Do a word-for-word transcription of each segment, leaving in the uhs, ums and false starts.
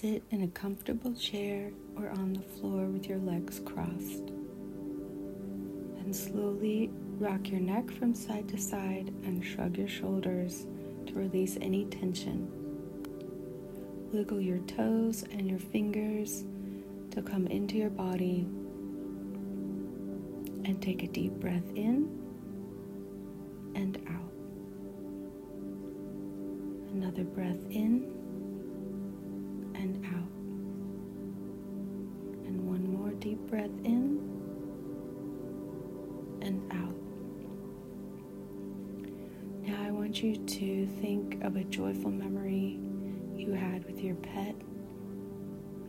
Sit in a comfortable chair or on the floor with your legs crossed. And slowly rock your neck from side to side and shrug your shoulders to release any tension. Wiggle your toes and your fingers to come into your body. And take a deep breath in and out. Another breath in and out. And one more deep breath in and out. Now I want you to think of a joyful memory you had with your pet.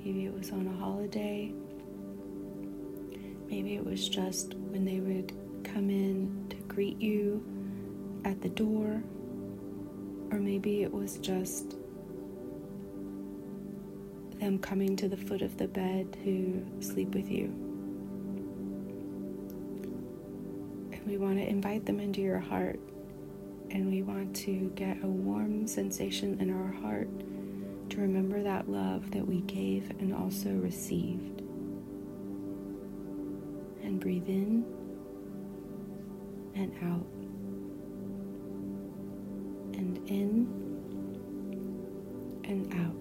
Maybe it was on a holiday. Maybe it was just when they would come in to greet you at the door. Or maybe it was just them coming to the foot of the bed to sleep with you. And we want to invite them into your heart. And we want to get a warm sensation in our heart to remember that love that we gave and also received. And breathe in and out, and in and out.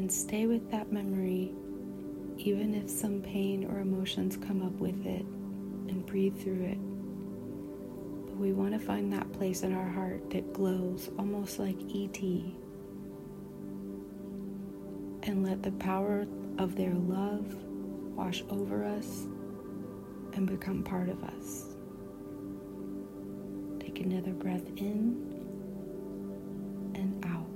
And stay with that memory, even if some pain or emotions come up with it, and breathe through it. But we want to find that place in our heart that glows almost like E T And let the power of their love wash over us and become part of us. Take another breath in and out.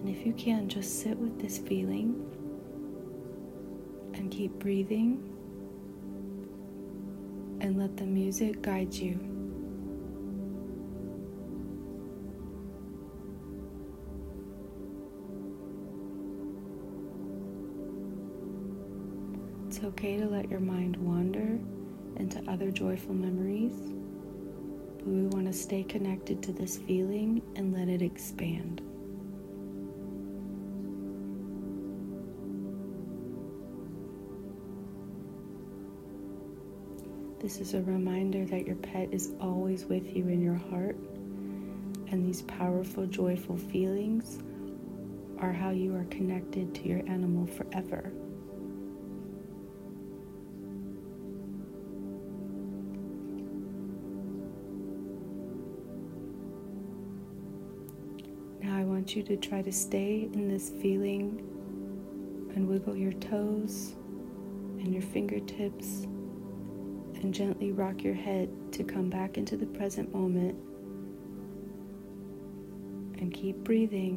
And if you can, just sit with this feeling and keep breathing and let the music guide you. It's okay to let your mind wander into other joyful memories, but we want to stay connected to this feeling and let it expand. This is a reminder that your pet is always with you in your heart, and these powerful, joyful feelings are how you are connected to your animal forever. Now I want you to try to stay in this feeling and wiggle your toes and your fingertips and gently rock your head to come back into the present moment and keep breathing.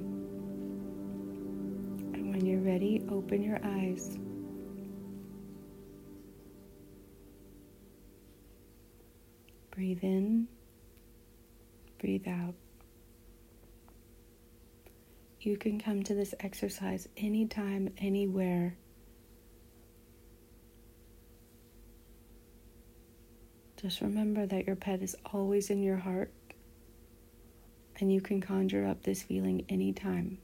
And when you're ready, open your eyes. Breathe in, breathe out. You can come to this exercise anytime, anywhere. Just remember that your pet is always in your heart, and you can conjure up this feeling anytime.